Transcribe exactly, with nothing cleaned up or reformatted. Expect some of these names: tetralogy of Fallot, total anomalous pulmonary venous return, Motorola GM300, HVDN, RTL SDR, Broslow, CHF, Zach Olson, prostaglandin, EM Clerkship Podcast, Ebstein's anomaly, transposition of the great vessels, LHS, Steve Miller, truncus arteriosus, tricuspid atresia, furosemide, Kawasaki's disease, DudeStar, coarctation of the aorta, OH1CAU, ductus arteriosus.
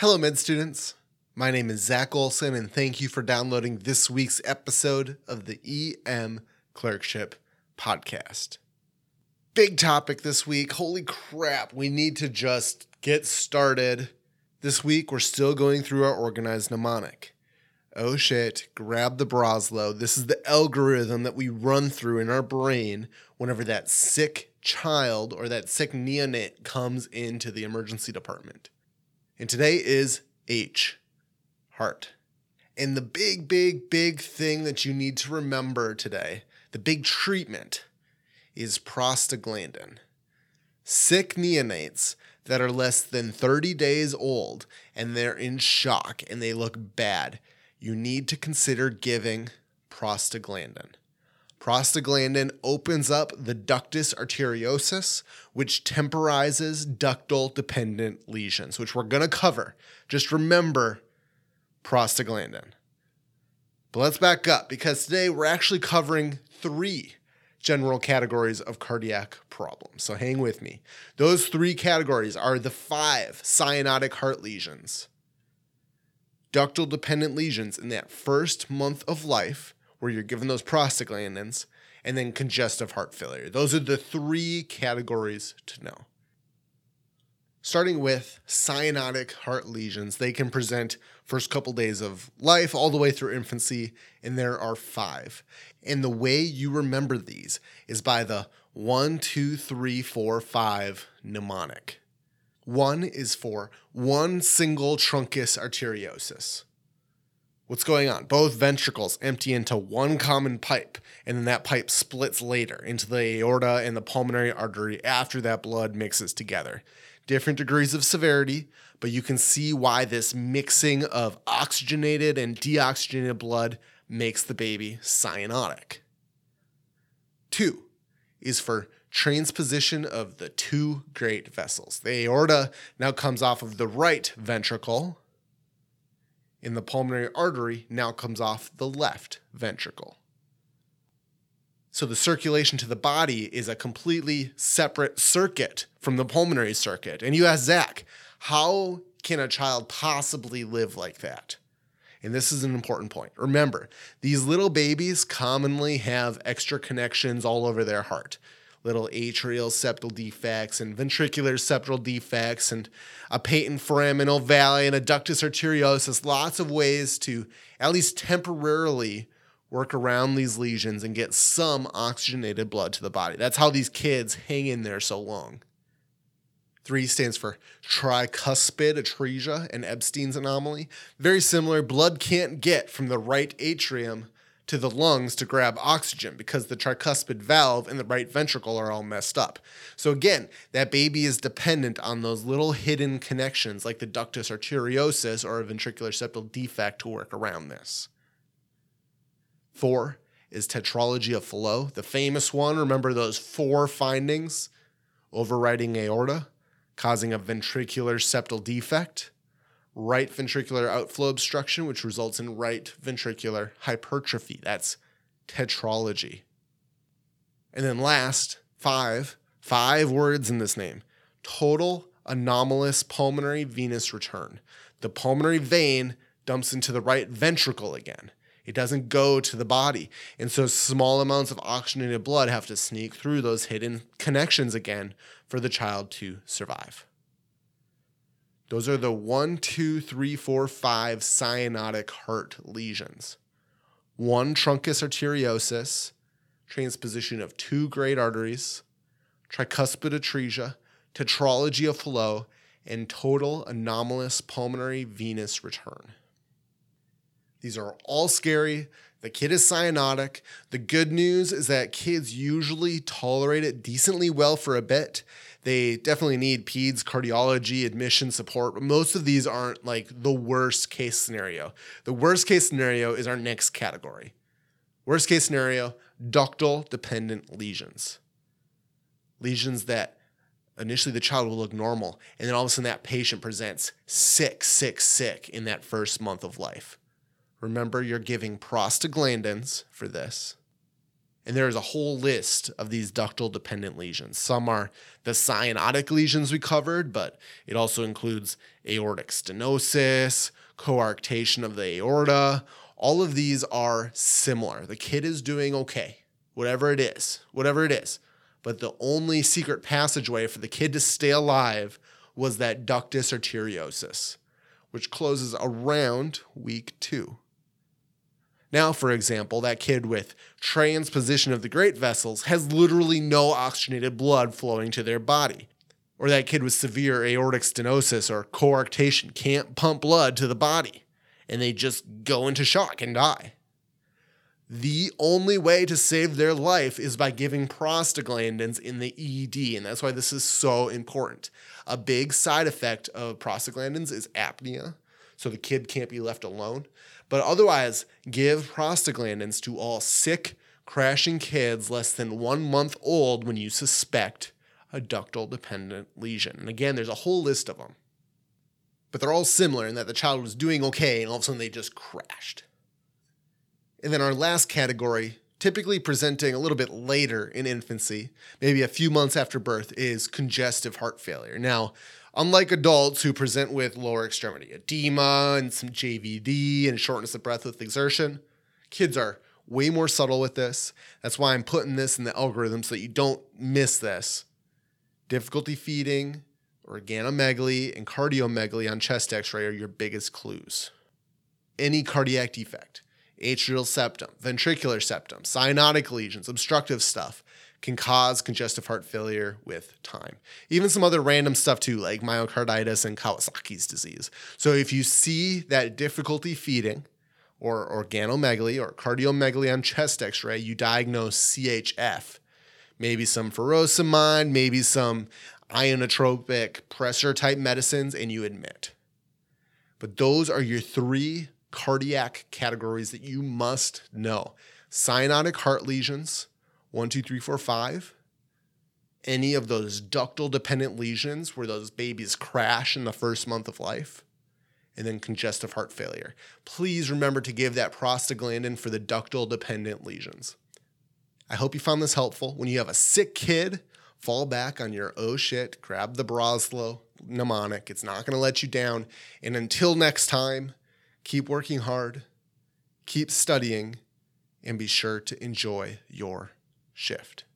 Hello, med students. My name is Zach Olson, and thank you for downloading this week's episode of the E M Clerkship Podcast. Big topic this week. Holy crap, we need to just get started. This week, we're still going through our organized mnemonic. Oh shit, grab the Broslow. This is the algorithm that we run through in our brain whenever that sick child or that sick neonate comes into the emergency department. And today is H, heart. And the big, big, big thing that you need to remember today, the big treatment, is prostaglandin. Sick neonates that are less than thirty days old and they're in shock and they look bad, you need to consider giving prostaglandin. Prostaglandin opens up the ductus arteriosus, which temporizes ductal-dependent lesions, which we're going to cover. Just remember prostaglandin. But let's back up, because today we're actually covering three general categories of cardiac problems. So hang with me. Those three categories are the five cyanotic heart lesions, ductal-dependent lesions in that first month of life, where you're given those prostaglandins, and then congestive heart failure. Those are the three categories to know. Starting with cyanotic heart lesions, they can present first couple days of life all the way through infancy, and there are five. And the way you remember these is by the one, two, three, four, five mnemonic. One is for one single truncus arteriosus. What's going on? Both ventricles empty into one common pipe, and then that pipe splits later into the aorta and the pulmonary artery after that blood mixes together. Different degrees of severity, but you can see why this mixing of oxygenated and deoxygenated blood makes the baby cyanotic. Two is for transposition of the two great vessels. The aorta now comes off of the right ventricle, in the pulmonary artery now comes off the left ventricle. So the circulation to the body is a completely separate circuit from the pulmonary circuit. And you ask Zach, how can a child possibly live like that? And this is an important point. Remember, these little babies commonly have extra connections all over their heart. Little atrial septal defects and ventricular septal defects and a patent foraminal valley and a ductus arteriosus, lots of ways to at least temporarily work around these lesions and get some oxygenated blood to the body. That's how these kids hang in there so long. Three stands for tricuspid atresia and Ebstein's anomaly. Very similar, blood can't get from the right atrium to the lungs to grab oxygen because the tricuspid valve and the right ventricle are all messed up. So again, that baby is dependent on those little hidden connections like the ductus arteriosus or a ventricular septal defect to work around this. Four is tetralogy of Fallot, the famous one. Remember those four findings? Overriding aorta, causing a ventricular septal defect, right ventricular outflow obstruction, which results in right ventricular hypertrophy. That's tetralogy. And then last, five, five words in this name, total anomalous pulmonary venous return. The pulmonary vein dumps into the right ventricle again. It doesn't go to the body. And so small amounts of oxygenated blood have to sneak through those hidden connections again for the child to survive. Those are the one, two, three, four, five cyanotic heart lesions. One, truncus arteriosus, transposition of two great arteries, tricuspid atresia, tetralogy of Fallot, and total anomalous pulmonary venous return. These are all scary. The kid is cyanotic. The good news is that kids usually tolerate it decently well for a bit. They definitely need peds, cardiology, admission support, but most of these aren't like the worst case scenario. The worst case scenario is our next category. Worst case scenario, ductal dependent lesions. Lesions that initially the child will look normal, and then all of a sudden that patient presents sick, sick, sick in that first month of life. Remember, you're giving prostaglandins for this. And there is a whole list of these ductal dependent lesions. Some are the cyanotic lesions we covered, but it also includes aortic stenosis, coarctation of the aorta. All of these are similar. The kid is doing okay, whatever it is, whatever it is. But the only secret passageway for the kid to stay alive was that ductus arteriosus, which closes around week two. Now, for example, that kid with transposition of the great vessels has literally no oxygenated blood flowing to their body. Or that kid with severe aortic stenosis or coarctation can't pump blood to the body, and they just go into shock and die. The only way to save their life is by giving prostaglandins in the E D, and that's why this is so important. A big side effect of prostaglandins is apnea, so the kid can't be left alone. But otherwise, give prostaglandins to all sick, crashing kids less than one month old when you suspect a ductal-dependent lesion. And again, there's a whole list of them. But they're all similar in that the child was doing okay, and all of a sudden they just crashed. And then our last category, typically presenting a little bit later in infancy, maybe a few months after birth, is congestive heart failure. Now, unlike adults who present with lower extremity edema and some J V D and shortness of breath with exertion, kids are way more subtle with this. That's why I'm putting this in the algorithm so that you don't miss this. Difficulty feeding, organomegaly, and cardiomegaly on chest x-ray are your biggest clues. Any cardiac defect, atrial septum, ventricular septum, cyanotic lesions, obstructive stuff can cause congestive heart failure with time. Even some other random stuff too, like myocarditis and Kawasaki's disease. So if you see that difficulty feeding or organomegaly or cardiomegaly on chest x-ray, you diagnose C H F. Maybe some furosemide, maybe some ionotropic pressure type medicines, and you admit. But those are your three cardiac categories that you must know. Cyanotic heart lesions, one, two, three, four, five. Any of those ductal dependent lesions where those babies crash in the first month of life. And then congestive heart failure. Please remember to give that prostaglandin for the ductal dependent lesions. I hope you found this helpful. When you have a sick kid, fall back on your oh shit, grab the Broslow mnemonic. It's not going to let you down. And until next time, keep working hard, keep studying, and be sure to enjoy your shift.